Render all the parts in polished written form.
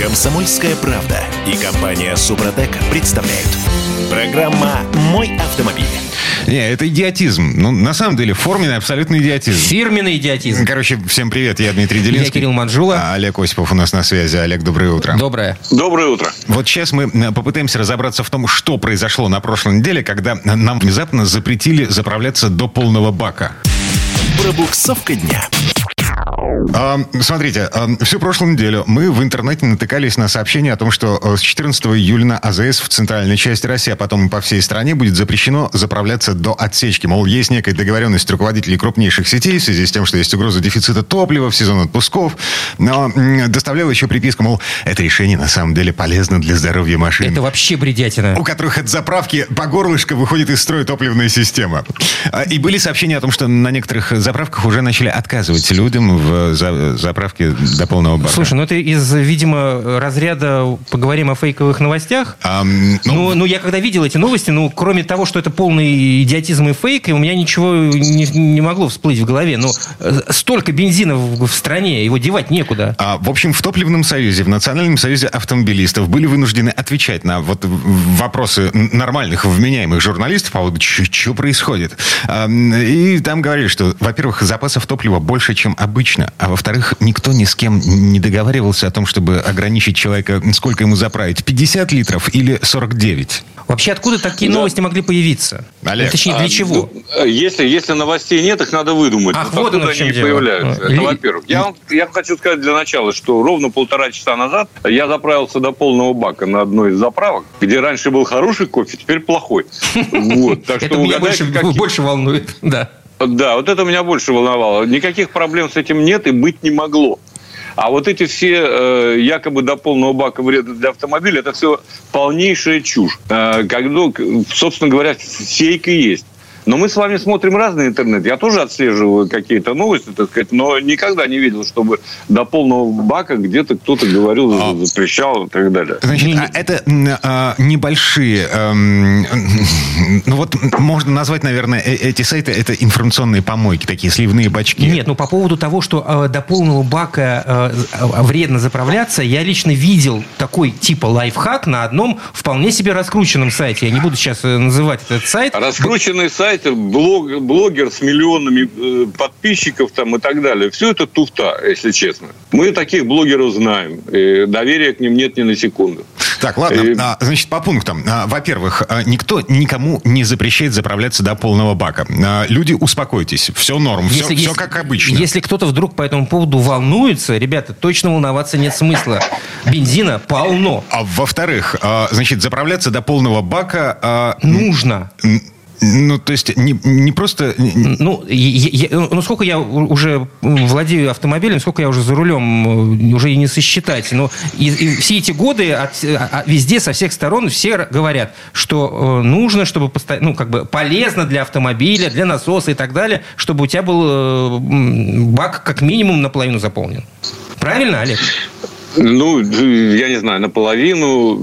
«Комсомольская правда» и компания «Супротек» представляют. Программа «Мой автомобиль». Не, это идиотизм. Ну, на самом деле, форменный абсолютный идиотизм. Фирменный идиотизм. Короче, всем привет. Я Дмитрий Делинский. Я Кирилл Манжула. А Олег Осипов у нас на связи. Олег, доброе утро. Доброе. Доброе утро. Вот сейчас мы попытаемся разобраться в том, что произошло на прошлой неделе, когда нам внезапно запретили заправляться до полного бака. Пробуксовка дня. Смотрите, всю прошлую неделю мы в интернете натыкались на сообщение о том, что с 14 июля на АЗС в центральной части России, а потом и по всей стране, будет запрещено заправляться до отсечки. Мол, есть некая договоренность руководителей крупнейших сетей в связи с тем, что есть угроза дефицита топлива в сезон отпусков. Но доставляла еще приписку, мол, это решение на самом деле полезно для здоровья машин. Это вообще бредятина. У которых от заправки по горлышко выходит из строя топливная система. И были сообщения о том, что на некоторых заправках уже начали отказывать людям в заправке до полного бака. Слушай, ну это из, видимо, разряда «поговорим о фейковых новостях». Но я когда видел эти новости, кроме того, что это полный идиотизм и фейк, и у меня ничего не могло всплыть в голове. Но столько бензина в стране, его девать некуда. В общем, в Топливном союзе, в Национальном союзе автомобилистов были вынуждены отвечать на вопросы нормальных, вменяемых журналистов по поводу, что происходит. И там говорили, что, во-первых, запасов топлива больше, чем обычно, а во-вторых, никто ни с кем не договаривался о том, чтобы ограничить человека, сколько ему заправить, 50 литров или 49. Вообще, откуда такие новости могли появиться? Олег, точнее, для чего? Если новостей нет, их надо выдумать. Вот откуда они появляются. Это, во-первых. Я хочу сказать для начала, что ровно 1,5 часа назад я заправился до полного бака на одной из заправок, где раньше был хороший кофе, теперь плохой. Это меня больше волнует, да. Да, вот это меня больше волновало. Никаких проблем с этим нет и быть не могло. А вот эти все якобы до полного бака вреда для автомобиля, это все полнейшая чушь. Собственно говоря, фейк и есть. Но мы с вами смотрим разный интернет. Я тоже отслеживаю какие-то новости, так сказать, но никогда не видел, чтобы до полного бака где-то кто-то говорил, запрещал и так далее. Значит, это небольшие... можно назвать, наверное, эти сайты, это информационные помойки, такие сливные бачки. Нет, по поводу того, что до полного бака вредно заправляться, я лично видел такой типа лайфхак на одном вполне себе раскрученном сайте. Я не буду сейчас называть этот сайт. Раскрученный сайт. Блогер с миллионами подписчиков там и так далее. Все это туфта, если честно. Мы таких блогеров знаем. И доверия к ним нет ни на секунду. Так, ладно. Значит, по пунктам. Во-первых, никто никому не запрещает заправляться до полного бака. Люди, успокойтесь. Все норм. Все как обычно. Если кто-то вдруг по этому поводу волнуется, ребята, точно волноваться нет смысла. Бензина полно. А во-вторых, значит, заправляться до полного бака... нужно. То есть, не просто... сколько я уже владею автомобилем, сколько я уже за рулем, уже и не сосчитать. Но и все эти годы везде, со всех сторон, все говорят, что нужно, чтобы... полезно для автомобиля, для насоса и так далее, чтобы у тебя был бак как минимум наполовину заполнен. Правильно, Олег? Я не знаю, наполовину,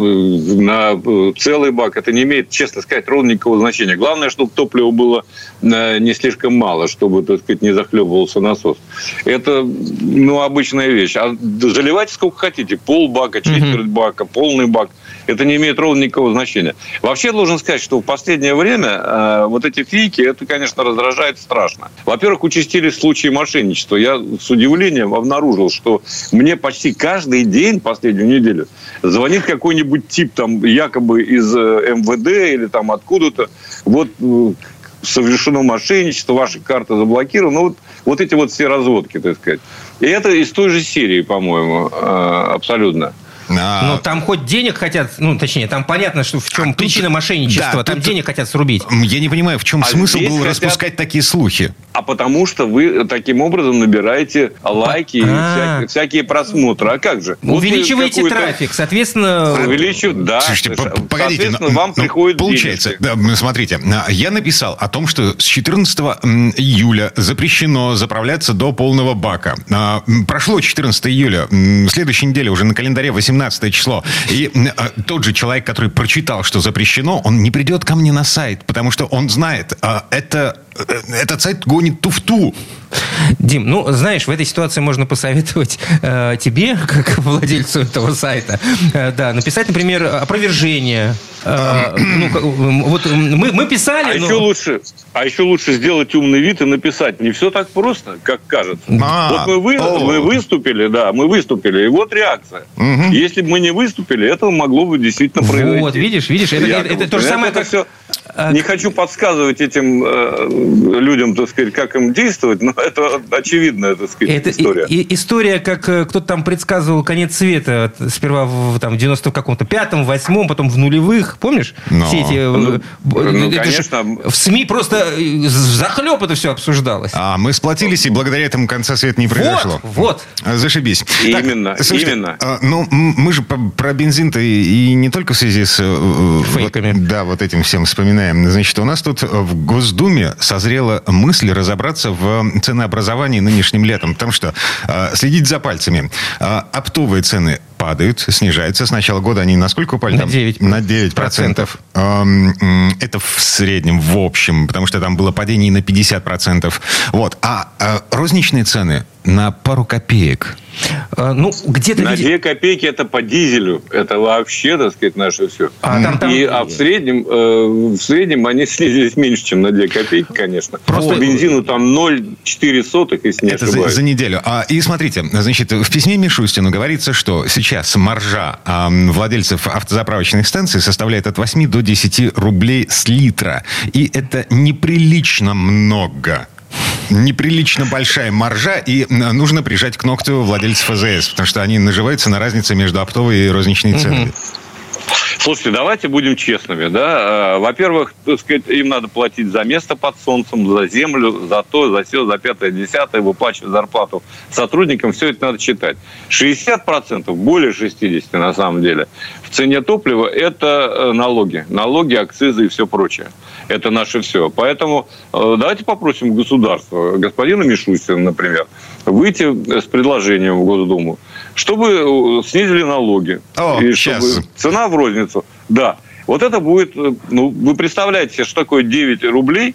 на целый бак. Это не имеет, честно сказать, ровно никакого значения. Главное, чтобы топлива было не слишком мало, чтобы, так сказать, не захлебывался насос. Это, обычная вещь. А заливайте сколько хотите. Полбака, четверть бака, полный бак. Это не имеет ровно никакого значения. Вообще, должен сказать, что в последнее время вот эти фейки, это, конечно, раздражает страшно. Во-первых, участились случаи мошенничества. Я с удивлением обнаружил, что мне почти каждый день, последнюю неделю, звонит какой-нибудь тип там якобы из МВД или там откуда-то. Вот совершено мошенничество, ваша карта заблокирована. Вот эти вот все разводки, так сказать. И это из той же серии, по-моему, абсолютно. Но там хоть денег хотят, там понятно, что в чем причина мошенничества, денег хотят срубить. Я не понимаю, в чем смысл был распускать такие слухи. А потому что вы таким образом набираете лайки и всякие просмотры. А как же? Увеличиваете трафик, соответственно... Слушайте, погодите, вам приходит получается, смотрите, я написал о том, что с 14 июля запрещено заправляться до полного бака. Прошло 14 июля, следующей неделе уже на календаре 18 18 число. И тот же человек, который прочитал, что запрещено, он не придет ко мне на сайт, потому что он знает, этот сайт гонит туфту. Дим, ну, знаешь, в этой ситуации можно посоветовать тебе, как владельцу этого сайта, да, написать, например, опровержение. Вот мы писали... А еще лучше сделать умный вид и написать. Не все так просто, как кажется. Вот мы выступили, да, и вот реакция. Угу. Если бы мы не выступили, этого могло бы действительно произойти. Вот, видишь, это то же самое, как... Все... Не хочу подсказывать этим людям, так сказать, как им действовать, но это очевидная, так сказать, история. История, как кто-то там предсказывал конец света, сперва в 95-м, 8-м, потом в нулевых, помнишь? Все эти... конечно. В СМИ просто захлеб это все обсуждалось. А мы сплотились, и благодаря этому конца света не произошло. Вот. Зашибись. Именно. Ну, мы же про бензин-то и не только в связи с... фейками. Да, вот этим всем вспоминаем. Значит, у нас тут в Госдуме созрела мысль разобраться в ценообразовании нынешним летом. Потому что следить за пальцами. Оптовые цены падают, снижаются. С начала года они на сколько упали? На 9%. На 9%. Это в среднем, в общем. Потому что там было падение на 50%. Вот. А розничные цены на пару копеек. Ну, где-то... На 2 копейки это по дизелю. Это вообще, так сказать, наше все. А в среднем они снизились меньше, чем на 2 копейки, конечно. Просто бензину там 0,04, если не ошибаюсь. Это за неделю. И смотрите, значит, в письме Мишустину говорится, что сейчас маржа владельцев автозаправочных станций составляет от 8 до 10 рублей с литра. И это неприлично много. Неприлично большая маржа, и нужно прижать к ногтю владельцев АЗС, потому что они наживаются на разнице между оптовой и розничной ценой. Слушайте, давайте будем честными, да. Во-первых, так сказать, им надо платить за место под солнцем, за землю, за то, за все, за 5-10, выплачивать зарплату сотрудникам. Все это надо считать. 60%, более 60% на самом деле, в цене топлива – это налоги. Налоги, акцизы и все прочее. Это наше все. Поэтому давайте попросим государства, господина Мишустина, например, выйти с предложением в Госдуму, чтобы снизили налоги. И чтобы цена в розницу. Да. Вот это будет... Ну, вы представляете, что такое 9 рублей...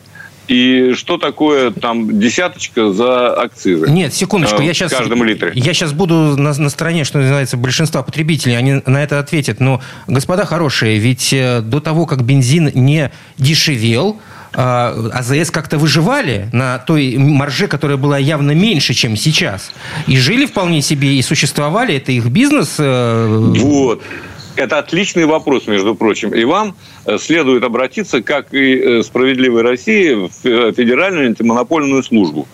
И что такое там десяточка за акцизы? Нет, секундочку. Я сейчас, в каждом литре. Я сейчас буду на стороне, что называется, большинства потребителей. Они на это ответят. Но, господа хорошие, ведь до того, как бензин не дешевел, АЗС как-то выживали на той марже, которая была явно меньше, чем сейчас. И жили вполне себе, и существовали. Это их бизнес. Вот. Это отличный вопрос, между прочим. И вам следует обратиться, как и «Справедливой России», в Федеральную антимонопольную службу,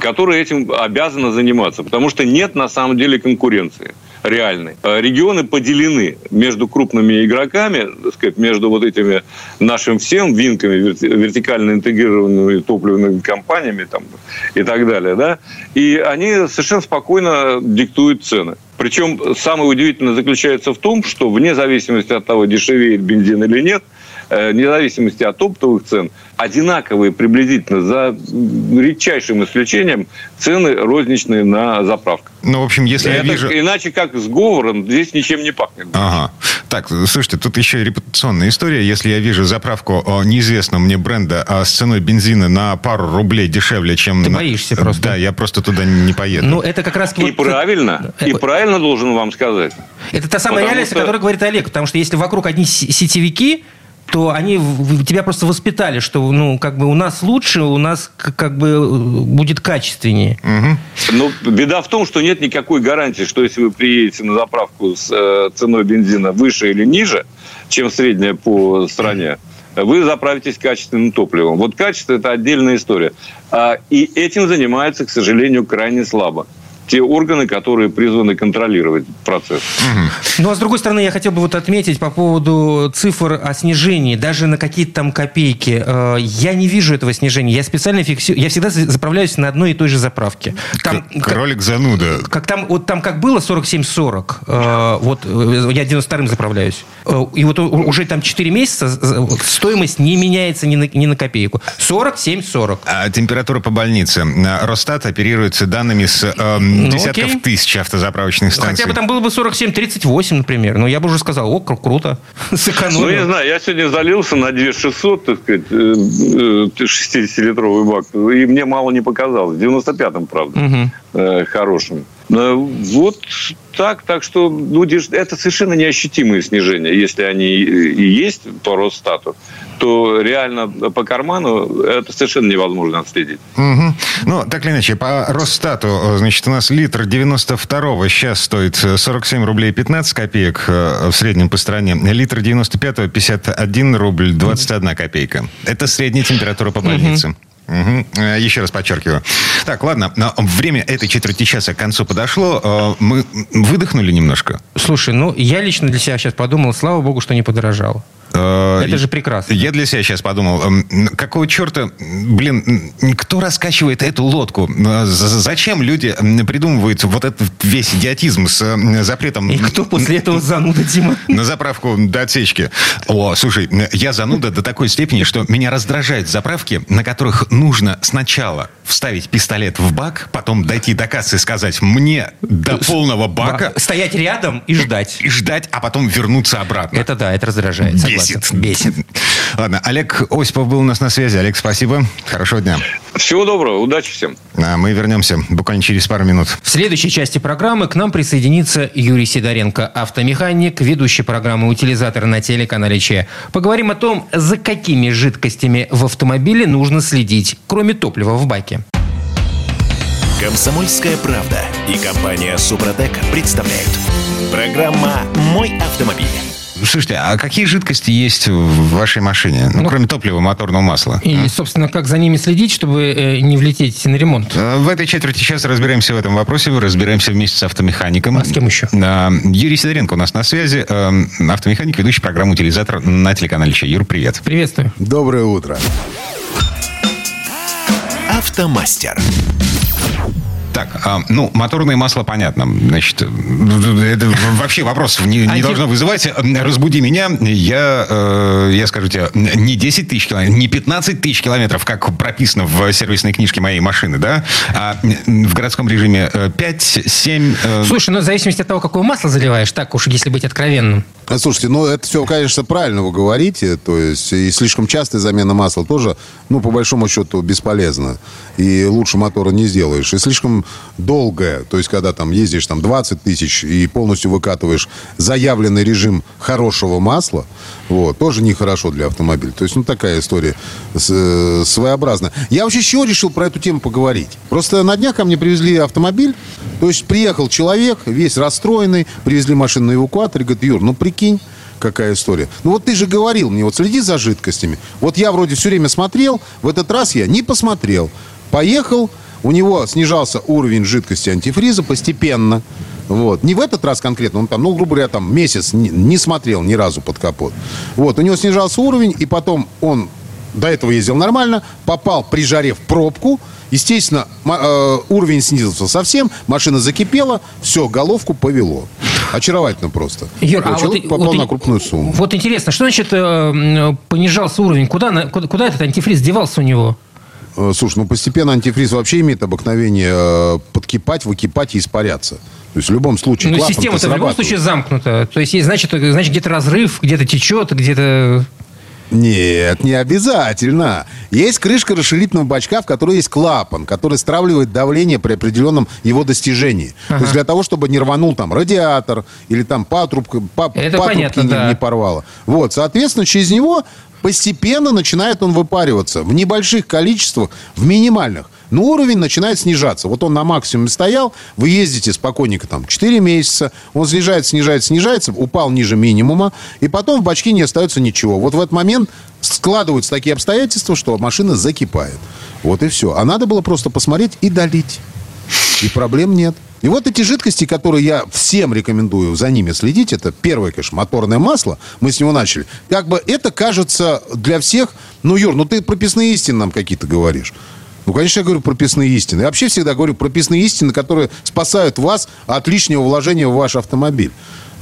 которая этим обязана заниматься. Потому что нет на самом деле конкуренции реальной. Регионы поделены между крупными игроками, так сказать, между вот этими нашим всем винками, вертикально интегрированными топливными компаниями там, и так далее. Да? И они совершенно спокойно диктуют цены. Причем самое удивительное заключается в том, что вне зависимости от того, дешевеет бензин или нет, вне зависимости от оптовых цен, одинаковые приблизительно, за редчайшим исключением, цены розничные на заправках. Ну, в общем, если я вижу... Иначе как с говором, здесь ничем не пахнет. Ага. Так, слушайте, тут еще и репутационная история. Если я вижу заправку неизвестного мне бренда с ценой бензина на пару рублей дешевле, чем... Ты боишься просто. Да, я просто туда не поеду. Ну, это как раз... И правильно, правильно должен вам сказать. Это та самая реальность, о которой говорит Олег. Потому что если вокруг одни сетевики... то они тебя просто воспитали, что ну, как бы у нас лучше, у нас как бы будет качественнее. Угу. Но беда в том, что нет никакой гарантии, что если вы приедете на заправку с ценой бензина выше или ниже, чем средняя по стране, вы заправитесь качественным топливом. Вот качество – это отдельная история. И этим занимается, к сожалению, крайне слабо те органы, которые призваны контролировать процесс. Ну, а с другой стороны, я хотел бы вот отметить по поводу цифр о снижении, даже на какие-то там копейки. Я не вижу этого снижения. Я специально фиксирую. Я всегда заправляюсь на одной и той же заправке. Там, кролик зануда. Там как было 47-40, вот я 92-м заправляюсь. И вот уже там 4 месяца стоимость не меняется ни на копейку. 47-40. А температура по больнице. Росстат оперируется данными с... десятков тысяч автозаправочных станций. Хотя бы там было бы 47-38, например. Но я бы уже сказал, о, круто, сэкономил. Ну, не знаю, я сегодня залился на 2600, так сказать, 60-литровый бак. И мне мало не показалось. В 95-м, правда, хорошим. Вот так. Так что это совершенно неощутимые снижения. Если они и есть по Росстату, то реально по карману это совершенно невозможно отследить. Угу. Ну, так или иначе, по Росстату, значит, у нас литр 92-го сейчас стоит 47 рублей 15 копеек в среднем по стране. Литр 95-го 51 рубль 21 копейка. Это средняя температура по больнице. Угу. Угу. Еще раз подчеркиваю. Так, ладно, время этой четверти часа к концу подошло. Мы выдохнули немножко. Слушай, ну я лично для себя сейчас подумал, слава богу, что не подорожало. Это же прекрасно. Я для себя сейчас подумал, какого черта, блин, кто раскачивает эту лодку? Зачем люди придумывают вот этот весь идиотизм с запретом... И кто после этого зануда, Дима? На заправку до отсечки. О, слушай, я зануда до такой степени, что меня раздражают заправки, на которых нужно сначала вставить пистолет в бак, потом дойти до кассы и сказать мне до полного бака... Стоять рядом и ждать. И ждать, а потом вернуться обратно. Это да, это раздражает. Бесит. Ладно, Олег Осипов был у нас на связи. Олег, спасибо. Хорошего дня. Всего доброго. Удачи всем. А мы вернемся буквально через пару минут. В следующей части программы к нам присоединится Юрий Сидоренко, автомеханик, ведущий программы «Утилизатор» на телеканале «Чай». Поговорим о том, за какими жидкостями в автомобиле нужно следить, кроме топлива в баке. «Комсомольская правда» и компания «Супротек» представляют. Программа «Мой автомобиль». Слушайте, а какие жидкости есть в вашей машине? Ну, кроме топлива, моторного масла. И, собственно, как за ними следить, чтобы не влететь на ремонт? В этой четверти сейчас разбираемся в этом вопросе. Разбираемся вместе с автомехаником. А с кем еще? Юрий Сидоренко у нас на связи. Автомеханик, ведущий программу «Утилизатор» на телеканале «Чай». Юр, привет. Приветствую. Доброе утро. Автомастер. Так, ну, моторное масло, понятно. Значит, это вообще вопрос не должно вызывать. Разбуди меня, я скажу тебе, не 10 тысяч километров, не 15 тысяч километров, как прописано в сервисной книжке моей машины, да? А в городском режиме 5, 7... Слушай, ну, в зависимости от того, какое масло заливаешь, так уж, если быть откровенным. Слушайте, ну, это все, конечно, правильно вы говорите. То есть, и слишком частая замена масла тоже, ну, по большому счету, бесполезна. И лучше мотора не сделаешь. И слишком долгое, то есть, когда там ездишь там 20 тысяч и полностью выкатываешь заявленный режим хорошего масла, вот, тоже нехорошо для автомобиля. То есть, ну, такая история своеобразная. Я вообще еще решил про эту тему поговорить. Просто на днях ко мне привезли автомобиль, то есть, приехал человек, весь расстроенный, привезли машину на эвакуаторе, говорит, Юр, ну, прикинь, какая история. Ну, вот ты же говорил мне, вот следи за жидкостями. Вот я вроде все время смотрел, в этот раз я не посмотрел. Поехал, у него снижался уровень жидкости антифриза постепенно. Вот. Не в этот раз конкретно, он там, ну, грубо говоря, там месяц не смотрел ни разу под капот. Вот, у него снижался уровень, и потом он до этого ездил нормально, попал при жаре в пробку. Естественно, уровень снизился совсем, машина закипела, все, головку повело. Очаровательно просто. Юр, человек попал на крупную сумму. Вот интересно, что значит понижался уровень? Куда этот антифриз девался у него? Слушай, ну постепенно антифриз вообще имеет обыкновение подкипать, выкипать и испаряться. То есть в любом случае клапан-то срабатывает. Система-то в любом случае замкнута. То есть, значит где-то разрыв, где-то течет, где-то... Нет, не обязательно. Есть крышка расширительного бачка, в которой есть клапан, который стравливает давление при определенном его достижении. Ага. То есть для того, чтобы не рванул там радиатор или там патрубки не порвало. Вот, соответственно, через него... Постепенно начинает он выпариваться в небольших количествах, в минимальных. Но уровень начинает снижаться. Вот он на максимуме стоял, вы ездите спокойненько там 4 месяца, он снижается, упал ниже минимума, и потом в бачке не остается ничего. Вот в этот момент складываются такие обстоятельства, что машина закипает. Вот и все. А надо было просто посмотреть и долить. И проблем нет. И вот эти жидкости, которые я всем рекомендую за ними следить, это первое, конечно, моторное масло, мы с него начали. Как бы это кажется для всех, ну, Юр, ну ты прописные истины нам какие-то говоришь. Ну, конечно, я говорю прописные истины. Я вообще всегда говорю прописные истины, которые спасают вас от лишнего вложения в ваш автомобиль.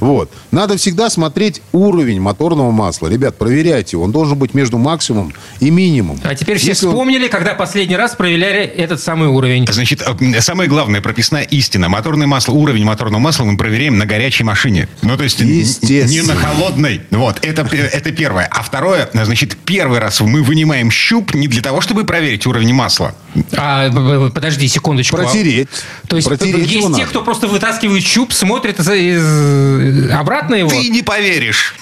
Вот. Надо всегда смотреть уровень моторного масла. Ребят, проверяйте. Он должен быть между максимум и минимум. А теперь все вспомнили, когда последний раз проверяли этот самый уровень. Значит, самое главное, прописная истина. Моторное масло, уровень моторного масла мы проверяем на горячей машине. Ну, то есть, не на холодной. Вот. Это первое. А второе, значит, первый раз мы вынимаем щуп не для того, чтобы проверить уровень масла. Подожди секундочку. Протереть. То есть, есть те, кто просто вытаскивает щуп, смотрит обратно его. Ты не поверишь.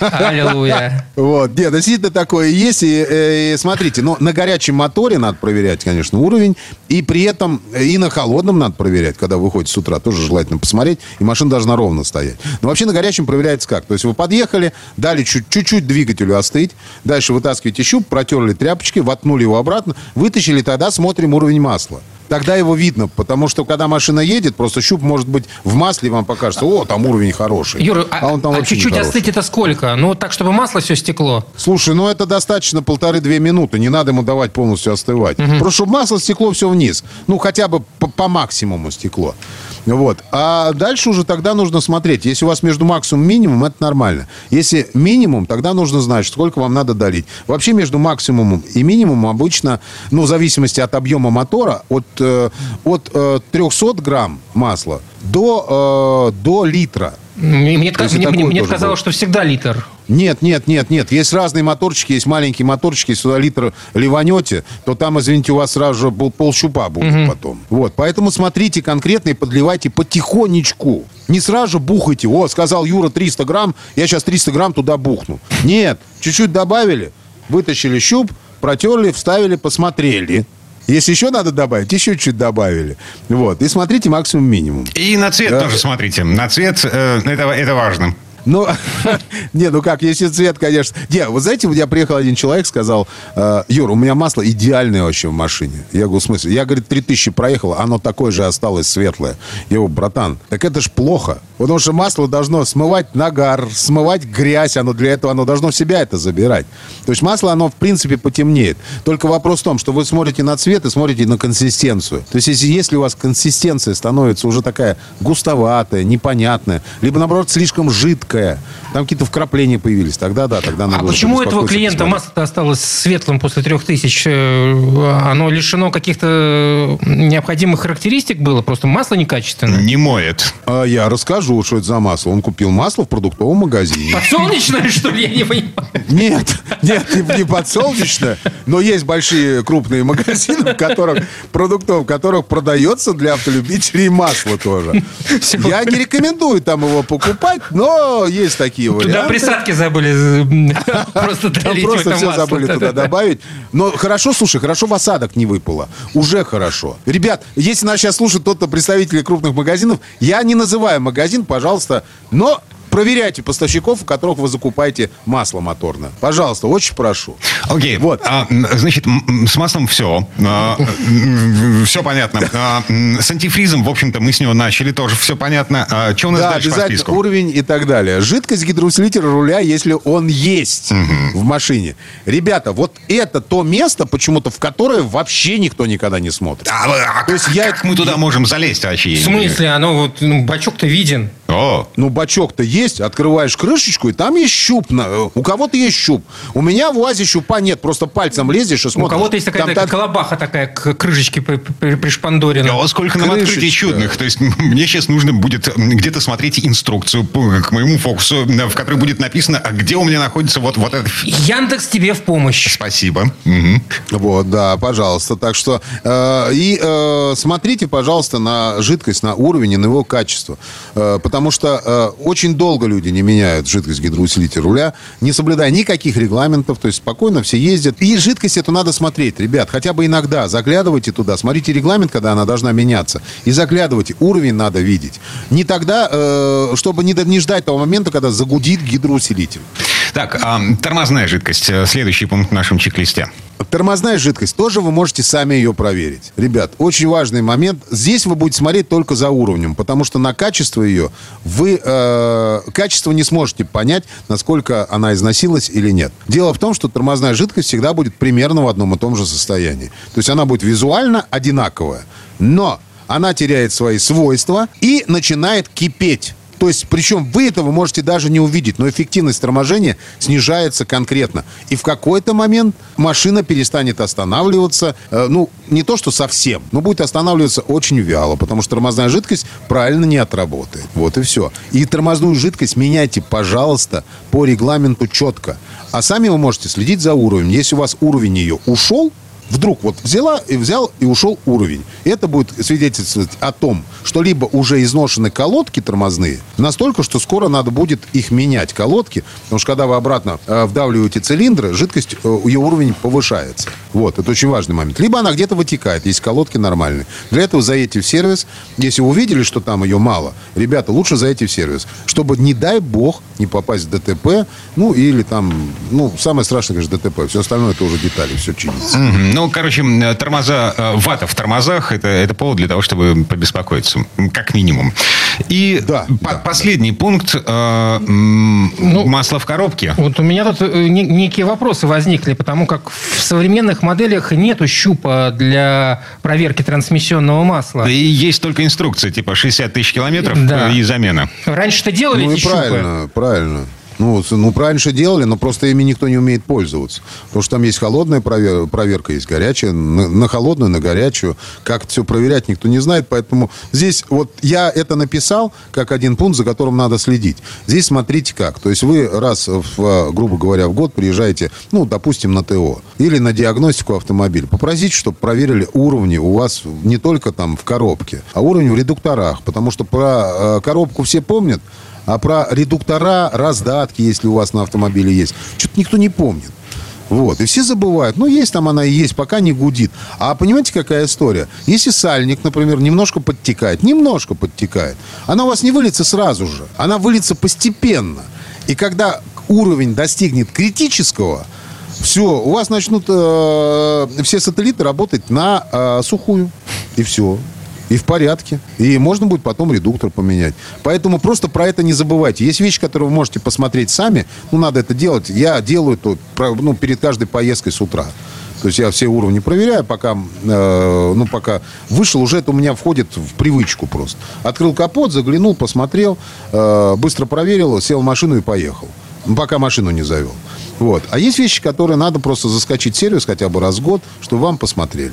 Аллилуйя. Вот. Нет, действительно такое есть. И смотрите, но на горячем моторе надо проверять, конечно, уровень. И при этом и на холодном надо проверять, когда выходит с утра. Тоже желательно посмотреть. И машина должна ровно стоять. Но вообще на горячем проверяется как? То есть вы подъехали, дали чуть-чуть двигателю остыть. Дальше вытаскиваете щуп, протерли тряпочки, воткнули его обратно, вытащили, тогда смотрим уровень масла. Тогда его видно, потому что, когда машина едет, просто щуп может быть в масле, вам покажется, о, там уровень хороший. Юра, он там чуть-чуть остыть это сколько? Ну, так, чтобы масло все стекло. Слушай, ну, это достаточно 1,5-2 минуты, не надо ему давать полностью остывать. Угу. Просто, чтобы масло стекло все вниз. Ну, хотя бы по максимуму стекло. Вот. А дальше уже тогда нужно смотреть. Если у вас между максимум и минимум, это нормально. Если минимум, тогда нужно знать, сколько вам надо долить. Вообще между максимумом и минимумом обычно, ну, в зависимости от объема мотора, от 300 грамм масла до литра. Мне казалось, что всегда литр. Нет. Есть разные моторчики, есть маленькие моторчики. Если сюда литр ливанете, то там, извините, у вас сразу же полщупа будет потом. Вот, поэтому смотрите конкретно и подливайте потихонечку. Не сразу же бухайте. О, сказал Юра 300 грамм, я сейчас 300 грамм туда бухну. Нет, чуть-чуть добавили, вытащили щуп, протерли, вставили, посмотрели. Если еще надо добавить, еще чуть-чуть добавили. Вот. И смотрите максимум-минимум. И на цвет тоже смотрите. На цвет это важно. Ну, не, ну как, если цвет, конечно... Не, вот знаете, я приехал, один человек сказал, Юра, у меня масло идеальное вообще в машине. Я говорю, в смысле? Я, говорит, 3000 проехал, оно такое же осталось светлое. Я говорю, братан, так это ж плохо. Потому что масло должно смывать нагар, смывать грязь, оно для этого, оно должно в себя это забирать. То есть масло, оно, в принципе, потемнеет. Только вопрос в том, что вы смотрите на цвет и смотрите на консистенцию. То есть если у вас консистенция становится уже такая густоватая, непонятная, либо, наоборот, слишком жидкая, там какие-то вкрапления появились. Тогда да, тогда надо. А почему этого клиента масло-то осталось светлым после 3000? Оно лишено каких-то необходимых характеристик было? Просто масло некачественное? Не моет. А я расскажу, что это за масло. Он купил масло в продуктовом магазине. Подсолнечное, что ли? Я не понимаю. Нет, не подсолнечное. Но есть большие крупные магазины, в которых продается для автолюбителей масло тоже. Я не рекомендую там его покупать, но есть такие варианты. Туда присадки забыли просто долить. Просто все забыли туда добавить. Но хорошо, слушай, хорошо в осадок не выпало. Уже хорошо. Ребят, если нас сейчас слушает кто-то представители крупных магазинов, я не называю магазин, пожалуйста, но... Проверяйте поставщиков, у которых вы закупаете масло моторное. Пожалуйста, очень прошу. Окей. Вот. Значит, с маслом все. Все понятно. С антифризом, в общем-то, мы с него начали. Тоже все понятно. Что у нас дальше по списку? Обязательно уровень и так далее. Жидкость гидроусилителя руля, если он есть в машине. Ребята, вот это то место, почему-то, в которое вообще никто никогда не смотрит. То есть как мы туда можем залезть вообще? В смысле? Оно вот, бачок-то виден. О. Ну, бачок-то есть, открываешь крышечку, и там есть щуп. У кого-то есть щуп. У меня в УАЗе щупа нет, просто пальцем лезешь и смотришь. У кого-то есть такая колобаха такая, к крышечке пришпандорена. А сколько нам открытий чудных. То есть мне сейчас нужно будет где-то смотреть инструкцию к моему фокусу, в которой будет написано, где у меня находится вот это. Яндекс тебе в помощь. Спасибо. Угу. Вот, да, пожалуйста. Так что смотрите, пожалуйста, на жидкость, на уровень и на его качество. Потому что очень долго люди не меняют жидкость гидроусилителя руля, не соблюдая никаких регламентов, то есть спокойно все ездят. И жидкость эту надо смотреть, ребят, хотя бы иногда заглядывайте туда, смотрите регламент, когда она должна меняться, и заглядывайте, уровень надо видеть. Не тогда, чтобы не ждать того момента, когда загудит гидроусилитель. Так, тормозная жидкость, следующий пункт в нашем чек-листе. Тормозная жидкость, тоже вы можете сами ее проверить. Ребят, очень важный момент. Здесь вы будете смотреть только за уровнем, потому что на качество ее вы качество не сможете понять, насколько она износилась или нет. Дело в том, что тормозная жидкость всегда будет примерно в одном и том же состоянии. То есть она будет визуально одинаковая, но она теряет свои свойства и начинает кипеть. То есть, причем вы этого можете даже не увидеть, но эффективность торможения снижается конкретно. И в какой-то момент машина перестанет останавливаться, ну, не то что совсем, но будет останавливаться очень вяло, потому что тормозная жидкость правильно не отработает. Вот и все. И тормозную жидкость меняйте, пожалуйста, по регламенту четко. А сами вы можете следить за уровнем. Если у вас уровень ее ушел, вдруг вот взял и ушел уровень. Это будет свидетельствовать о том, что либо уже изношены колодки тормозные, настолько, что скоро надо будет их менять, колодки. Потому что когда вы обратно вдавливаете цилиндры, жидкость, ее уровень повышается. Вот, это очень важный момент. Либо она где-то вытекает, если колодки нормальные. Для этого заедьте в сервис. Если вы увидели, что там ее мало, ребята, лучше заедьте в сервис, чтобы, не дай бог, не попасть в ДТП. Ну, или там, ну, самое страшное, конечно, ДТП. Все остальное это уже детали, все чинится. Ну, короче, тормоза, вата в тормозах, это повод для того, чтобы побеспокоиться, как минимум. И да, последний пункт, масло в коробке. Вот у меня тут некие вопросы возникли, потому как в современных моделях нету щупа для проверки трансмиссионного масла. Да и есть только инструкция, типа 60 тысяч километров и замена. Раньше-то делали эти щупы. Правильно. Ну, раньше делали, но просто ими никто не умеет пользоваться. Потому что там есть холодная проверка, есть горячая. На холодную, на горячую. Как все проверять, никто не знает. Поэтому здесь вот я это написал как один пункт, за которым надо следить. Здесь смотрите как. То есть вы раз, грубо говоря, в год приезжаете, ну, допустим, на ТО или на диагностику автомобиля. Попросите, чтобы проверили уровни у вас не только там в коробке, а уровень в редукторах. Потому что про коробку все помнят, а про редуктора, раздатки, если у вас на автомобиле есть, что-то никто не помнит. Вот. И все забывают. Ну, есть там она и есть, пока не гудит. А понимаете, какая история? Если сальник, например, немножко подтекает, она у вас не выльется сразу же. Она выльется постепенно. И когда уровень достигнет критического, все, у вас начнут все сателлиты работать на сухую. И все. И в порядке. И можно будет потом редуктор поменять. Поэтому просто про это не забывайте. Есть вещи, которые вы можете посмотреть сами. Ну, надо это делать. Я делаю это перед каждой поездкой с утра. То есть я все уровни проверяю, пока вышел, уже это у меня входит в привычку просто. Открыл капот, заглянул, посмотрел, быстро проверил, сел в машину и поехал. Пока машину не завел. Вот. А есть вещи, которые надо просто заскочить в сервис хотя бы раз в год, чтобы вам посмотрели.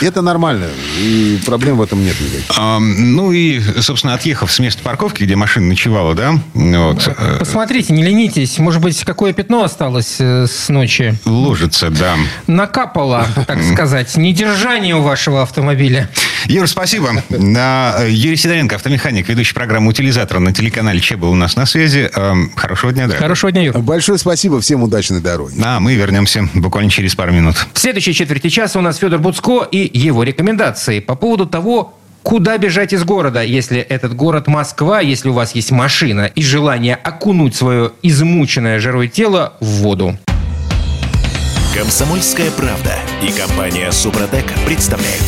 Это нормально, и проблем в этом нет никаких. Ну и, собственно, отъехав с места парковки, где машина ночевала, да? Вот. Посмотрите, не ленитесь. Может быть, какое пятно осталось с ночи? Ложится, да. Накапало, так сказать, недержание у вашего автомобиля. Юр, спасибо. Юрий Сидоренко, автомеханик, ведущий программы «Утилизатор» на телеканале Че был у нас на связи. Хорошего дня, дорогой. Хорошего дня, Юр. Большое спасибо, всем удачной дороги. А мы вернемся буквально через пару минут. В следующей четверти часа у нас Федор Буцко и его рекомендации по поводу того, куда бежать из города, если этот город Москва, если у вас есть машина и желание окунуть свое измученное жарой тело в воду. «Комсомольская правда» и компания «Супротек» представляют.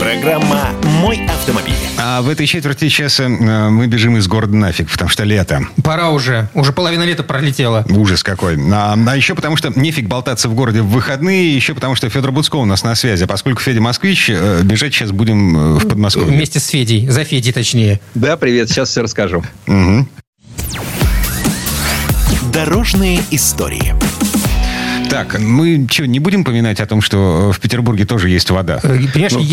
Программа «Мой автомобиль». А в этой четверти часа мы бежим из города нафиг, потому что лето. Пора уже. Уже половина лета пролетела. Ужас какой. А еще потому, что нефиг болтаться в городе в выходные. Еще потому, что Федор Буцко у нас на связи. Поскольку Федя москвич, бежать сейчас будем в Подмосковье. Вместе с Федей. За Федей, точнее. Да, привет. Сейчас все расскажу. Угу. Дорожные истории. Так, мы что, не будем поминать о том, что в Петербурге тоже есть вода? Конечно, в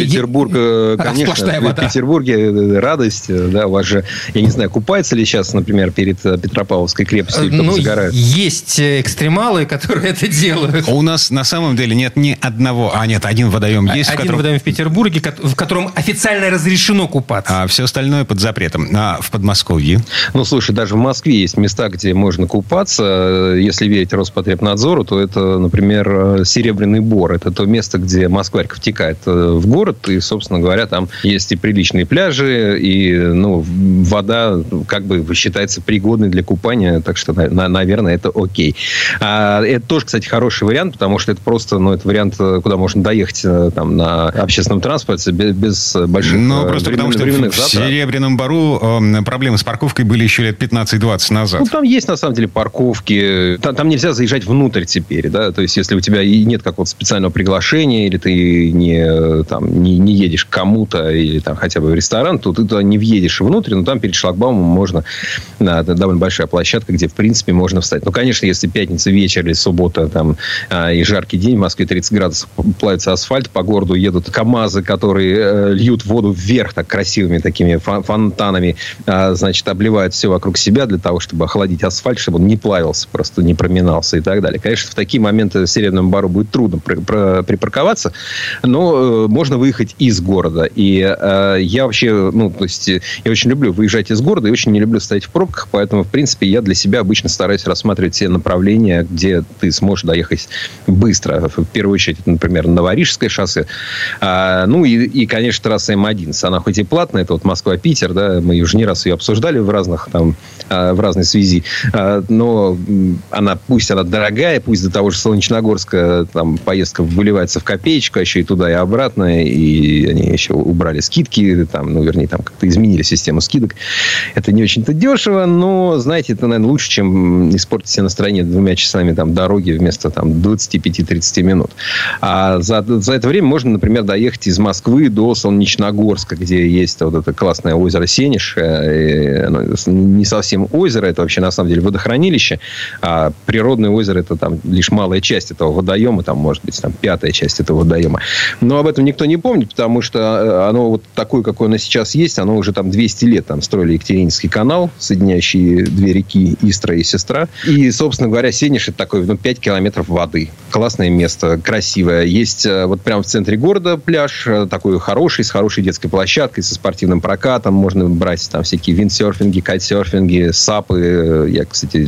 Петербурге радость, да, у вас же, я не знаю, купается ли сейчас, например, перед Петропавловской крепостью, или там загорают? Есть экстремалы, которые это делают. У нас на самом деле нет ни одного, один водоем есть. Водоем в Петербурге, в котором официально разрешено купаться. А все остальное под запретом. А в Подмосковье? Ну, слушай, даже в Москве есть места, где можно купаться. Если верить Роспотребнадзору, то это, например, Серебряный Бор. Это то место, где Москва-река втекает в город. И, собственно говоря, там есть и приличные пляжи, и вода как бы считается пригодной для купания. Так что, наверное, это окей. Это тоже, кстати, хороший вариант, потому что это просто это вариант, куда можно доехать там, на общественном транспорте без больших временных затрат. В Серебряном Бору проблемы с парковкой были еще лет 15-20 назад. Там есть, на самом деле, парковки. Там нельзя заезжать внутрь теперь. да, то есть если у тебя и нет какого-то специального приглашения, или ты не едешь к кому-то, или там хотя бы в ресторан, то ты туда не въедешь внутрь, но там перед шлагбаумом можно, довольно большая площадка, где, в принципе, можно встать. Ну, конечно, если пятница вечер или суббота, там, и жаркий день, в Москве 30 градусов, плавится асфальт, по городу едут КАМАЗы, которые льют воду вверх так красивыми такими фонтанами, значит, обливают все вокруг себя для того, чтобы охладить асфальт, чтобы он не плавился, просто не проминался и так далее. Конечно, в такие моменты в Серебряному Бару будет трудно припарковаться, но можно выехать из города. И я вообще, я очень люблю выезжать из города и очень не люблю стоять в пробках, поэтому, в принципе, я для себя обычно стараюсь рассматривать те направления, где ты сможешь доехать быстро. В первую очередь, например, Новорижское шоссе. Конечно, трасса М11. Она хоть и платная, это вот Москва-Питер, да, мы уже не раз ее обсуждали в разной связи, но она, пусть она дорогая, пусть до того же Солнечногорска там поездка выливается в копеечку, а еще и туда, и обратно, и они еще убрали скидки, как-то изменили систему скидок. Это не очень-то дешево, но, знаете, это, наверное, лучше, чем испортить себе настроение 2 часами дороги вместо 25-30 минут. А за это время можно, например, доехать из Москвы до Солнечногорска, где есть вот это классное озеро Сенеж. Не совсем озеро, это вообще на самом деле водохранилище. А природное озеро — это лишь малая часть этого водоема, может быть, 5-я часть этого водоема. Но об этом никто не помнит, потому что оно вот такое, какое оно сейчас есть, оно уже 200 лет. Там строили Екатерининский канал, соединяющий две реки Истра и Сестра. И, собственно говоря, Сенеж — это такое 5 километров воды. Классное место, красивое. Есть вот прямо в центре города пляж, такой хороший, с хорошей детской площадкой, со спортивным прокатом. Можно брать всякие виндсерфинги, кайтсерфинги, сапы. Я, кстати,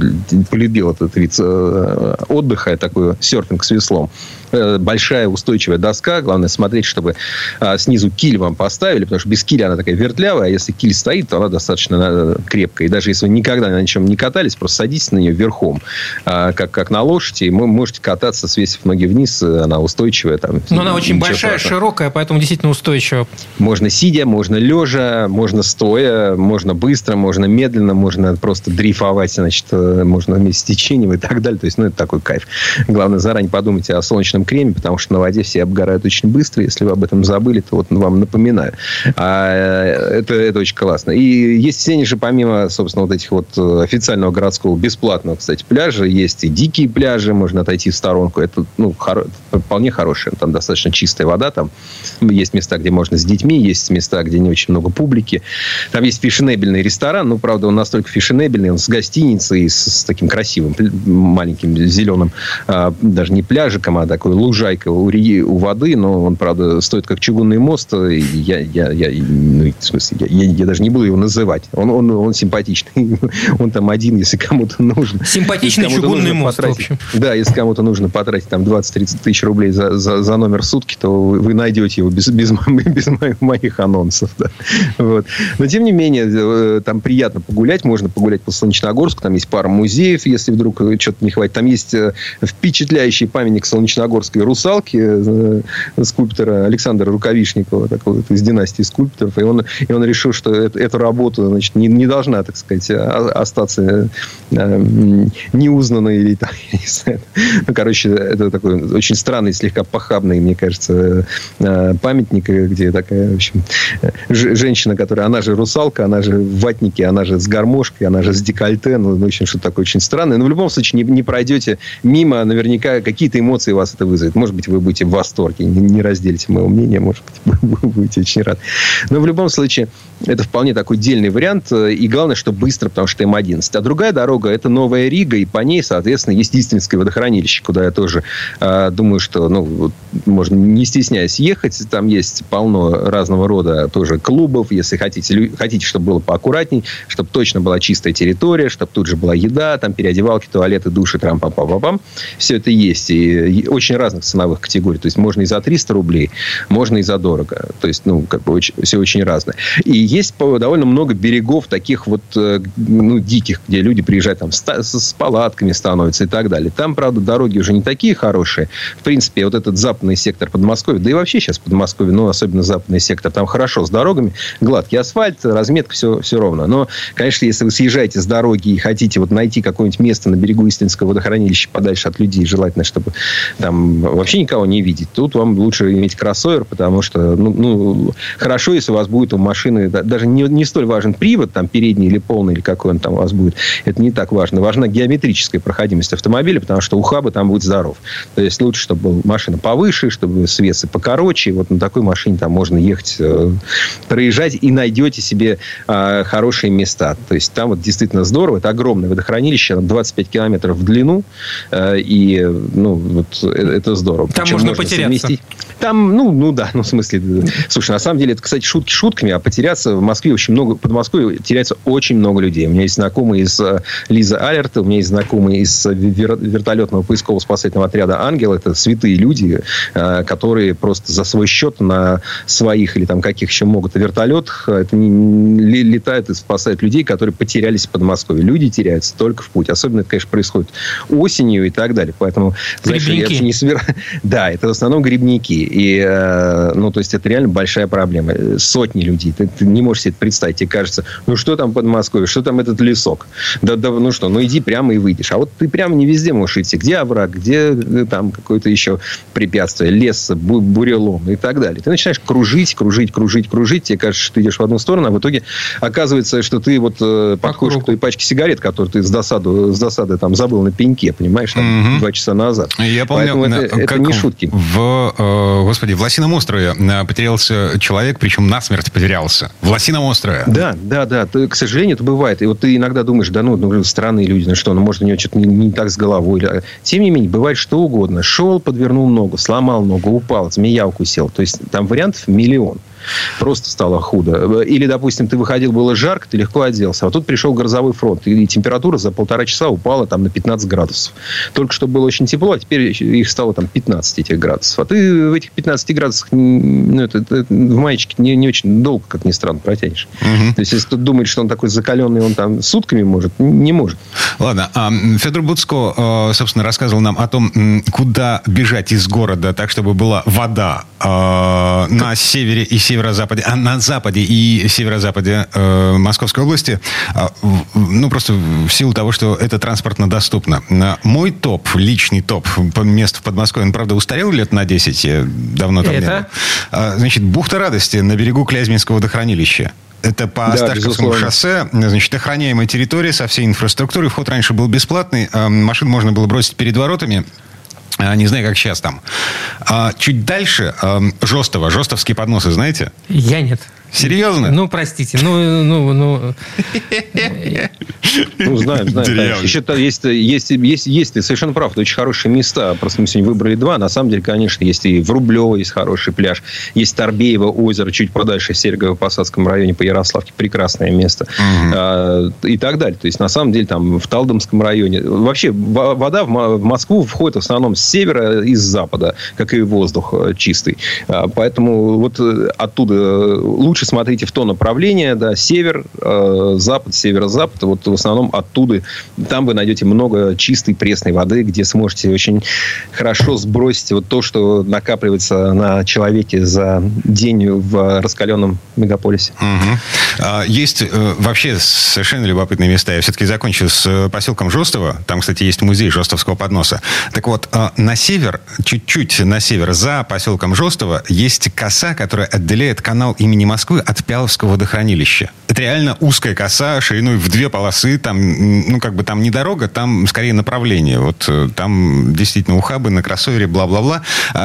полюбил этот вид отдыха, такой серфинг с веслом. Большая устойчивая доска. Главное смотреть, чтобы снизу киль вам поставили, потому что без киля она такая вертлявая, а если киль стоит, то она достаточно крепкая. И даже если вы никогда на ничем не катались, просто садитесь на нее верхом, как на лошади, и вы можете кататься, свесив ноги вниз, она устойчивая. Но она очень большая, широкая, поэтому действительно устойчивая. Можно сидя, можно лежа, можно стоя, можно быстро, можно медленно, можно просто дрейфовать, можно вместе с течением и так далее. То есть, это такой кайф. Главное, заранее подумайте о солнечном креме, потому что на воде все обгорают очень быстро. Если вы об этом забыли, то вот вам напоминаю. Это очень классно. И есть в Сенеже, помимо, собственно, этих официального городского бесплатного, кстати, пляжа, есть и дикие пляжи, можно отойти в сторонку. Это вполне хорошее. Там достаточно чистая вода. Там есть места, где можно с детьми, есть места, где не очень много публики. Там есть фешенебельный ресторан. Ну, правда, он настолько фешенебельный, он с гостиницей, с таким красивым, маленьким, зеленым, даже не пляжиком, а такой лужайкой у воды. Но он, правда, стоит как чугунный мост. Я даже не буду его называть. Он симпатичный. Он там один, если кому-то нужно. Симпатичный чугунный мост, в общем. Да, если кому-то нужно потратить 20-30 тысяч рублей за номер в сутки, то вы найдете его без моих анонсов. Да. Вот. Но, тем не менее, там приятно погулять. Можно погулять по Солнечногорску. Там есть пара музеев, если вдруг что-то не хватит. Там есть впечатляющий памятник солнечногорской русалки, скульптора Александра Рукавишникова, такого из династии скульпторов. И он решил, что эту работу не должна, так сказать, остаться неузнанной. Или, это такой очень странный, слегка похабный, мне кажется, памятник, где такая, в общем, женщина, которая, она же русалка, она же в ватнике, она же с гармошкой, она же с декольте, в общем, что-то такое очень странное. Но в любом случае не пройдете мимо, наверняка какие-то эмоции вас это вызовет. Может быть, вы будете в восторге, не разделите моего мнения, может быть, вы будете очень рады. Но в любом случае, это вполне такой дельный вариант, и главное, что быстро, потому что М11. А другая дорога — это Новая Рига, и по ней, соответственно, есть Истинское водохранилище, куда я тоже думаю, что можно, не стесняясь, ехать. Там есть полно разного рода тоже клубов, если хотите, чтобы было поаккуратней, чтобы точно была чистая территория, чтобы тут же была еда, там переодевалки, туалеты, души, трам-пам-пам-пам. Все это есть. И очень очень разных ценовых категорий. То есть можно и за 300 рублей, можно и за дорого. То есть, все очень разное. И есть довольно много берегов таких вот, диких, где люди приезжают там с палатками становятся и так далее. Там, правда, дороги уже не такие хорошие. В принципе, вот этот западный сектор Подмосковья, да и вообще сейчас Подмосковье, особенно западный сектор, там хорошо с дорогами, гладкий асфальт, разметка, все ровно. Но, конечно, если вы съезжаете с дороги и хотите найти какое-нибудь место на берегу Истринского водохранилища подальше от людей, желательно, чтобы там вообще никого не видеть, тут вам лучше иметь кроссовер, потому что, хорошо, если у вас будет у машины, даже не столь важен привод, там, передний или полный, или какой он там у вас будет, это не так важно. Важна геометрическая проходимость автомобиля, потому что у хаба там будет здоров. То есть, лучше, чтобы машина повыше, чтобы свесы покороче, вот на такой машине там можно ехать, проезжать, и найдете себе хорошие места. То есть, там вот действительно здорово, это огромное водохранилище, 25 километров в длину, это здорово. Там можно потеряться. Там, слушай, на самом деле, это, кстати, шутки шутками, а потеряться в Москве очень много, под Москвой теряется очень много людей. У меня есть знакомые из Лиза Алерта, у меня есть знакомые из вертолетного поисково-спасательного отряда «Ангел», это святые люди, которые просто за свой счет на своих или там каких еще могут вертолетах летают и спасают людей, которые потерялись в Подмосковье. Люди теряются только в путь. Особенно это, конечно, происходит осенью и так далее. Поэтому... Грибники. Да, это в основном грибники. И, это реально большая проблема. Сотни людей. Ты не можешь себе это представить. Тебе кажется, что там Подмосковье, что там этот лесок? Да, иди прямо и выйдешь. А вот ты прямо не везде можешь идти. Где овраг, где там какое-то еще препятствие, лес, бурелом и так далее. Ты начинаешь кружить. Тебе кажется, что ты идешь в одну сторону, а в итоге оказывается, что ты похож к той пачке сигарет, которую ты с досады там забыл на пеньке, понимаешь, там, 2 часа назад. Я помню, это не шутки. В Лосином острове потерялся человек, причем насмерть потерялся. В Лосином острове. Да. К сожалению, это бывает. И вот ты иногда думаешь, странные люди, может, у него что-то не так с головой. Тем не менее, бывает что угодно. Шел, подвернул ногу, сломал ногу, упал, змея укусила. То есть, там вариантов миллион. Просто стало худо. Или, допустим, ты выходил, было жарко, ты легко оделся. А тут пришел грозовой фронт, и температура за 1,5 часа упала на 15 градусов. Только что было очень тепло, а теперь их стало 15 этих градусов. А ты в этих 15 градусах в маечке не очень долго, как ни странно, протянешь. Угу. То есть, если кто-то думает, что он такой закаленный, он там сутками может, не может. Ладно. Федор Буцко, собственно, рассказывал нам о том, куда бежать из города так, чтобы была вода на севере и севере. На западе и северо-западе Московской области, просто в силу того, что это транспортно доступно. Мой топ, личный топ мест в Подмосковье, он, правда, устарел лет на 10, я давно там не был. Значит, бухта Радости на берегу Клязьминского водохранилища. Это по Осташковскому шоссе, охраняемая территория со всей инфраструктурой. Вход раньше был бесплатный, машин можно было бросить перед воротами. Не знаю, как сейчас там. Чуть дальше Жостово. Жостовские подносы, знаете? Я нет. Серьезно? Простите. Знаем. Еще-то есть, ты совершенно прав. Это очень хорошие места. Просто мы сегодня выбрали 2. На самом деле, конечно, есть и в Рублево, есть хороший пляж. Есть Торбеево озеро, чуть подальше, в Серегово-Посадском районе, по Ярославке. Прекрасное место. Угу. И так далее. То есть, на самом деле, там в Талдомском районе. Вообще, вода в Москву входит в основном с севера и с запада. Как и воздух чистый. Поэтому оттуда лучше смотрите в то направление, север, запад, северо-запад, в основном оттуда, там вы найдете много чистой пресной воды, где сможете очень хорошо сбросить то, что накапливается на человеке за день в раскаленном мегаполисе. Угу. Есть вообще совершенно любопытные места. Я все-таки закончу с поселком Жостово. Там, кстати, есть музей Жостовского подноса. Так вот, на север, чуть-чуть на север, за поселком Жостово, есть коса, которая отделяет канал имени Москвы от Пяловского водохранилища. Это реально узкая коса, шириной в 2 полосы. Там, там не дорога, там скорее направление. Там действительно ухабы на кроссовере, бла-бла-бла.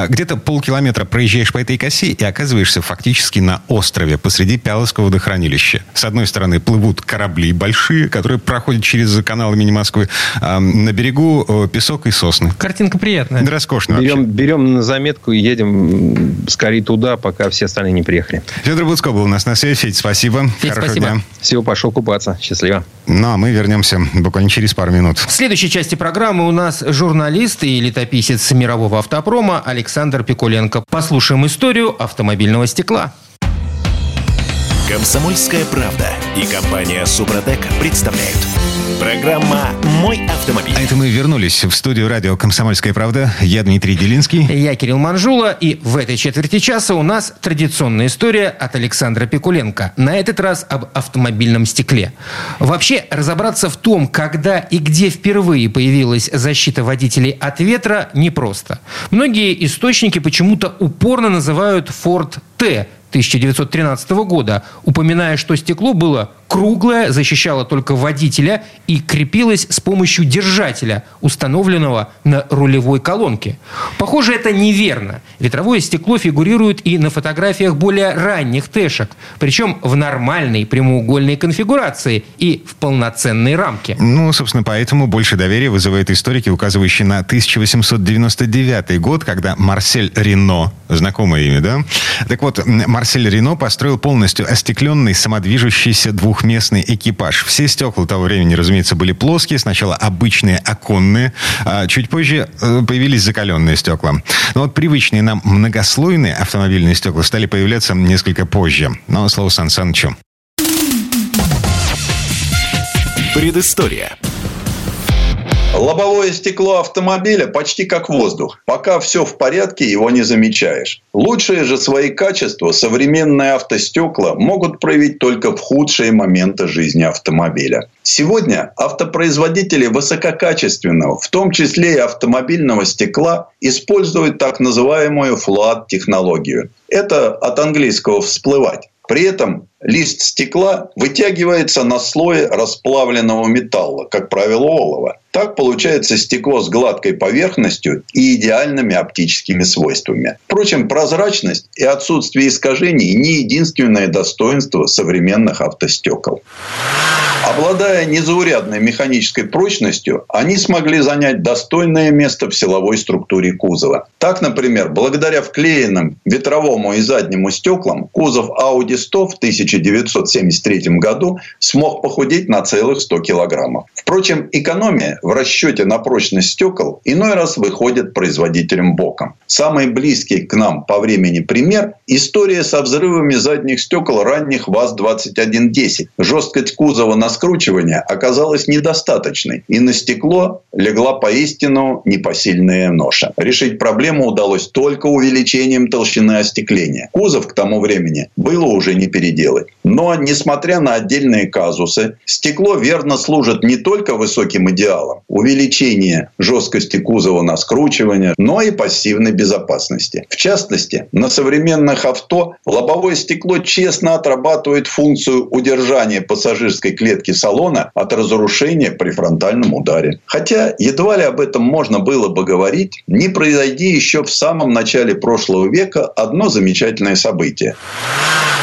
Где-то полкилометра проезжаешь по этой косе и оказываешься фактически на острове посреди Пяловского водохранилища. С одной стороны плывут корабли большие, которые проходят через канал имени Москвы. На берегу песок и сосны. Картинка приятная. Да, роскошно вообще. Берем на заметку и едем скорее туда, пока все остальные не приехали. Федор Буцко, Буцко был у нас на связи. Федь, спасибо. Федь, хорошего спасибо. Дня. Всего, пошел купаться. Счастливо. Ну, а мы вернемся буквально через пару минут. В следующей части программы у нас журналист и летописец мирового автопрома Александр Пикуленко. Послушаем историю автомобильного стекла. «Комсомольская правда» и компания «Супротек» представляют. Программа «Мой автомобиль». А это мы вернулись в студию радио «Комсомольская правда». Я Дмитрий Делинский. Я Кирилл Манжула. И в этой четверти часа у нас традиционная история от Александра Пикуленко. На этот раз об автомобильном стекле. Вообще, разобраться в том, когда и где впервые появилась защита водителей от ветра, непросто. Многие источники почему-то упорно называют «Форд Т» 1913 года, упоминая, что стекло было круглое, защищало только водителя и крепилось с помощью держателя, установленного на рулевой колонке. Похоже, это неверно. Ветровое стекло фигурирует и на фотографиях более ранних Тэшек, причем в нормальной прямоугольной конфигурации и в полноценной рамке. Ну, собственно, поэтому больше доверия вызывают историки, указывающие на 1899 год, когда Марсель Рено, знакомое имя, да? Так вот, Марсель Рено построил полностью остекленный самодвижущийся двухместный экипаж. Все стекла того времени, разумеется, были плоские. Сначала обычные оконные, а чуть позже появились закаленные стекла. Но вот привычные нам многослойные автомобильные стекла стали появляться несколько позже. Но слово Сан Санычу. Предыстория. Лобовое стекло автомобиля почти как воздух. Пока все в порядке, его не замечаешь. Лучшие же свои качества современные автостекла могут проявить только в худшие моменты жизни автомобиля. Сегодня автопроизводители высококачественного, в том числе и автомобильного стекла, используют так называемую флуат-технологию. Это от английского «всплывать». При этом лист стекла вытягивается на слое расплавленного металла, как правило, олова. Так получается стекло с гладкой поверхностью и идеальными оптическими свойствами. Впрочем, прозрачность и отсутствие искажений – не единственное достоинство современных автостекол. Обладая незаурядной механической прочностью, они смогли занять достойное место в силовой структуре кузова. Так, например, благодаря вклеенным ветровому и заднему стеклам кузов Audi 100 в 1973 году смог похудеть на целых 100 килограммов. Впрочем, экономия в расчете на прочность стекол иной раз выходит производителям боком. Самый близкий к нам по времени пример – история со взрывами задних стекол ранних ВАЗ-2110. Жесткость кузова на скручивание оказалась недостаточной, и на стекло легла поистину непосильная ноша. Решить проблему удалось только увеличением толщины остекления. Кузов к тому времени было уже не переделать. Но, несмотря на отдельные казусы, стекло верно служит не только высоким идеалам увеличения жесткости кузова на скручивание, но и пассивной безопасности. В частности, на современных авто лобовое стекло честно отрабатывает функцию удержания пассажирской клетки салона от разрушения при фронтальном ударе. Хотя едва ли об этом можно было бы говорить, не произойди еще в самом начале прошлого века одно замечательное событие.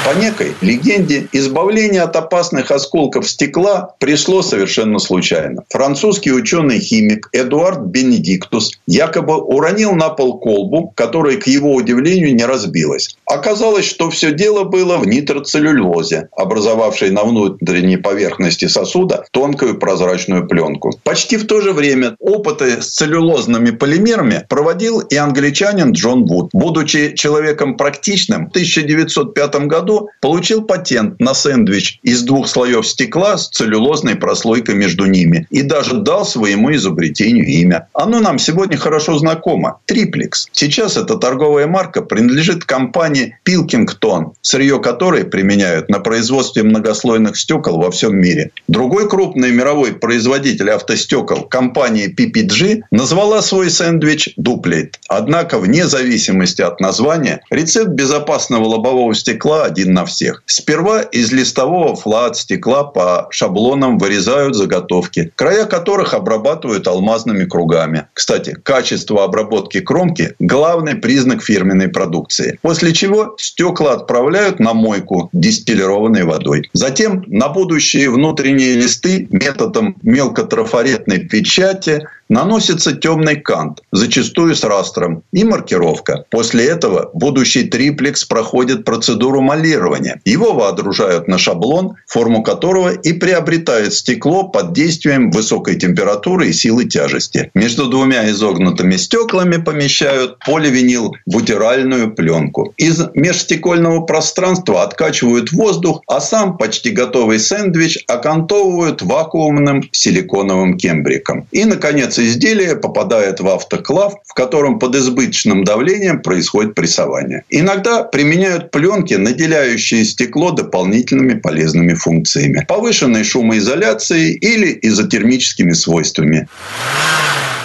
По некой легенде, избавление от опасных осколков стекла пришло совершенно случайно. Французский ученый-химик Эдуард Бенедиктус якобы уронил на пол колбу, которая, к его удивлению, не разбилась. Оказалось, что все дело было в нитроцеллюлозе, образовавшей на внутренней поверхности сосуда тонкую прозрачную пленку. Почти в то же время опыты с целлюлозными полимерами проводил и англичанин Джон Вуд. Будучи человеком практичным, в 1905 году получил патент на сэндвич из двух слоев стекла с целлюлозной прослойкой между ними и даже дал своему изобретению имя. Оно нам сегодня хорошо знакомо – Триплекс. Сейчас эта торговая марка принадлежит компании Пилкингтон, сырье которой применяют на производстве многослойных стекол во всем мире. Другой крупный мировой производитель автостекол, компания PPG, назвала свой сэндвич «Дуплейт». Однако, вне зависимости от названия, рецепт безопасного лобового стекла один на всех. Сперва из листового флат-стекла по шаблонам вырезают заготовки, края которых обрабатывают алмазными кругами. Кстати, качество обработки кромки – главный признак фирменной продукции. После чего стекла отправляют на мойку дистиллированной водой. Затем на будущие внутренние листы методом мелкотрафаретной печати Наносится темный кант, зачастую с растром, и маркировка. После этого будущий триплекс проходит процедуру малирования. Его водружают на шаблон, форму которого и приобретает стекло под действием высокой температуры и силы тяжести. Между двумя изогнутыми стеклами помещают поливинилбутиральную пленку. Из межстекольного пространства откачивают воздух, а сам почти готовый сэндвич окантовывают вакуумным силиконовым кембриком. И, наконец, изделие попадает в автоклав, в котором под избыточным давлением происходит прессование. Иногда применяют пленки, наделяющие стекло дополнительными полезными функциями, повышенной шумоизоляцией или изотермическими свойствами.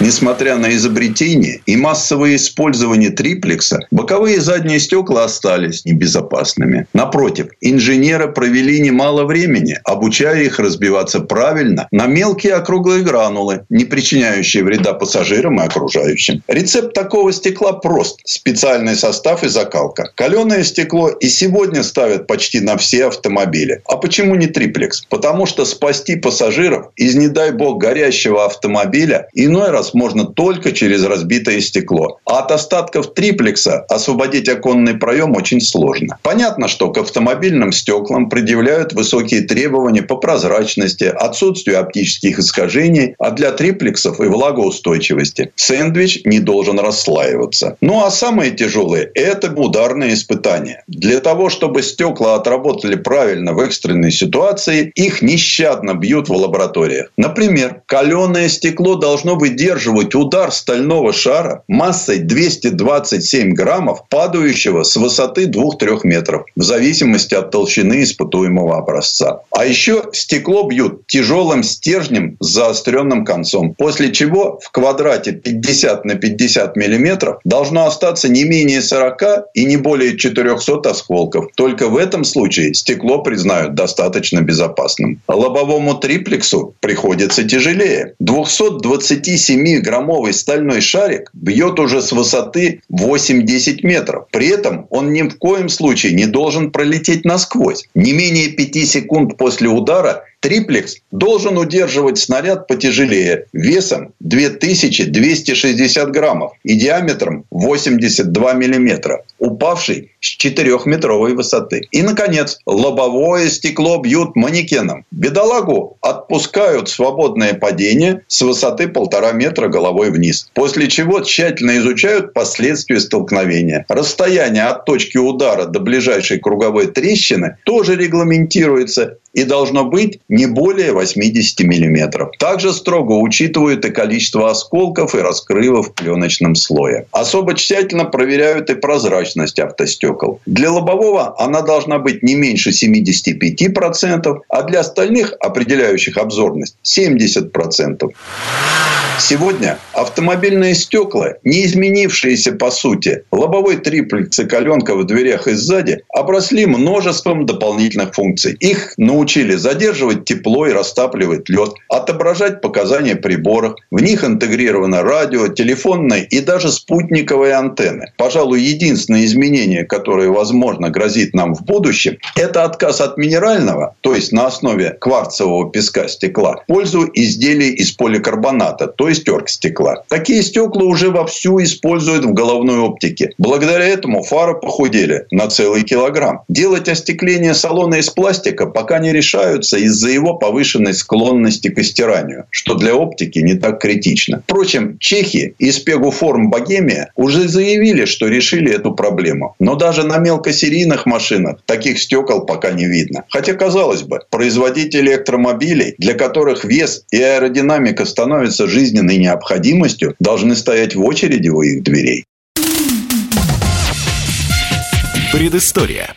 Несмотря на изобретение и массовое использование триплекса, боковые и задние стекла остались небезопасными. Напротив, инженеры провели немало времени, обучая их разбиваться правильно на мелкие округлые гранулы, не причиняющие вреда пассажирам и окружающим. Рецепт такого стекла прост. Специальный состав и закалка. Каленое стекло и сегодня ставят почти на все автомобили. А почему не триплекс? Потому что спасти пассажиров из, не дай бог, горящего автомобиля иной раз можно только через разбитое стекло. А от остатков триплекса освободить оконный проем очень сложно. Понятно, что к автомобильным стеклам предъявляют высокие требования по прозрачности, отсутствию оптических искажений, а для триплексов и влагоустойчивости. Сэндвич не должен расслаиваться. Ну а самые тяжелые – это ударные испытания. Для того, чтобы стекла отработали правильно в экстренной ситуации, их нещадно бьют в лабораториях. Например, каленое стекло должно выдерживать удар стального шара массой 227 граммов, падающего с высоты 2-3 метров, в зависимости от толщины испытуемого образца. А еще стекло бьют тяжелым стержнем с заостренным концом, после чего в квадрате 50 на 50 миллиметров должно остаться не менее 40 и не более 400 осколков. Только в этом случае стекло признают достаточно безопасным. Лобовому триплексу приходится тяжелее. 227-граммовый стальной шарик бьет уже с высоты 8-10 метров. При этом он ни в коем случае не должен пролететь насквозь. Не менее 5 секунд после удара триплекс должен удерживать снаряд потяжелее весом 2260 граммов и диаметром 82 миллиметра, упавший с 4-метровой высоты. И, наконец, лобовое стекло бьют манекеном. Бедолагу отпускают в свободное падение с высоты 1,5 метра головой вниз, после чего тщательно изучают последствия столкновения. Расстояние от точки удара до ближайшей круговой трещины тоже регламентируется и должно быть не более 80 мм. Также строго учитывают и количество осколков и раскрывов в пленочном слое. Особо тщательно проверяют и прозрачность автостекол. Для лобового она должна быть не меньше 75%, а для остальных, определяющих обзорность, 70%. Сегодня автомобильные стекла, не изменившиеся по сути, лобовой триплекс и каленка в дверях и сзади, обросли множеством дополнительных функций. Их научили задерживать тепло и растапливать лед, отображать показания приборов. В них интегрировано радио, телефонные и даже спутниковые антенны. Пожалуй, единственное изменение, которое, возможно, грозит нам в будущем, это отказ от минерального, то есть на основе кварцевого песка стекла, в пользу изделий из поликарбоната, то есть оргстекла. Такие стекла уже вовсю используют в головной оптике. Благодаря этому фары похудели на целый килограмм. Делать остекление салона из пластика пока не решаются из-за его повышенной склонности к истиранию, что для оптики не так критично. Впрочем, чехи из Пегуформ Богемия уже заявили, что решили эту проблему. Но даже на мелкосерийных машинах таких стекол пока не видно. Хотя, казалось бы, производители электромобилей, для которых вес и аэродинамика становятся жизненной необходимостью, должны стоять в очереди у их дверей. Предыстория.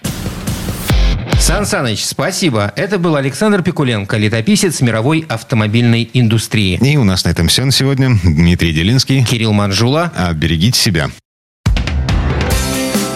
Сан Саныч, спасибо. Это был Александр Пикуленко, летописец мировой автомобильной индустрии. И у нас на этом все на сегодня. Дмитрий Делинский, Кирилл Манжула. А берегите себя.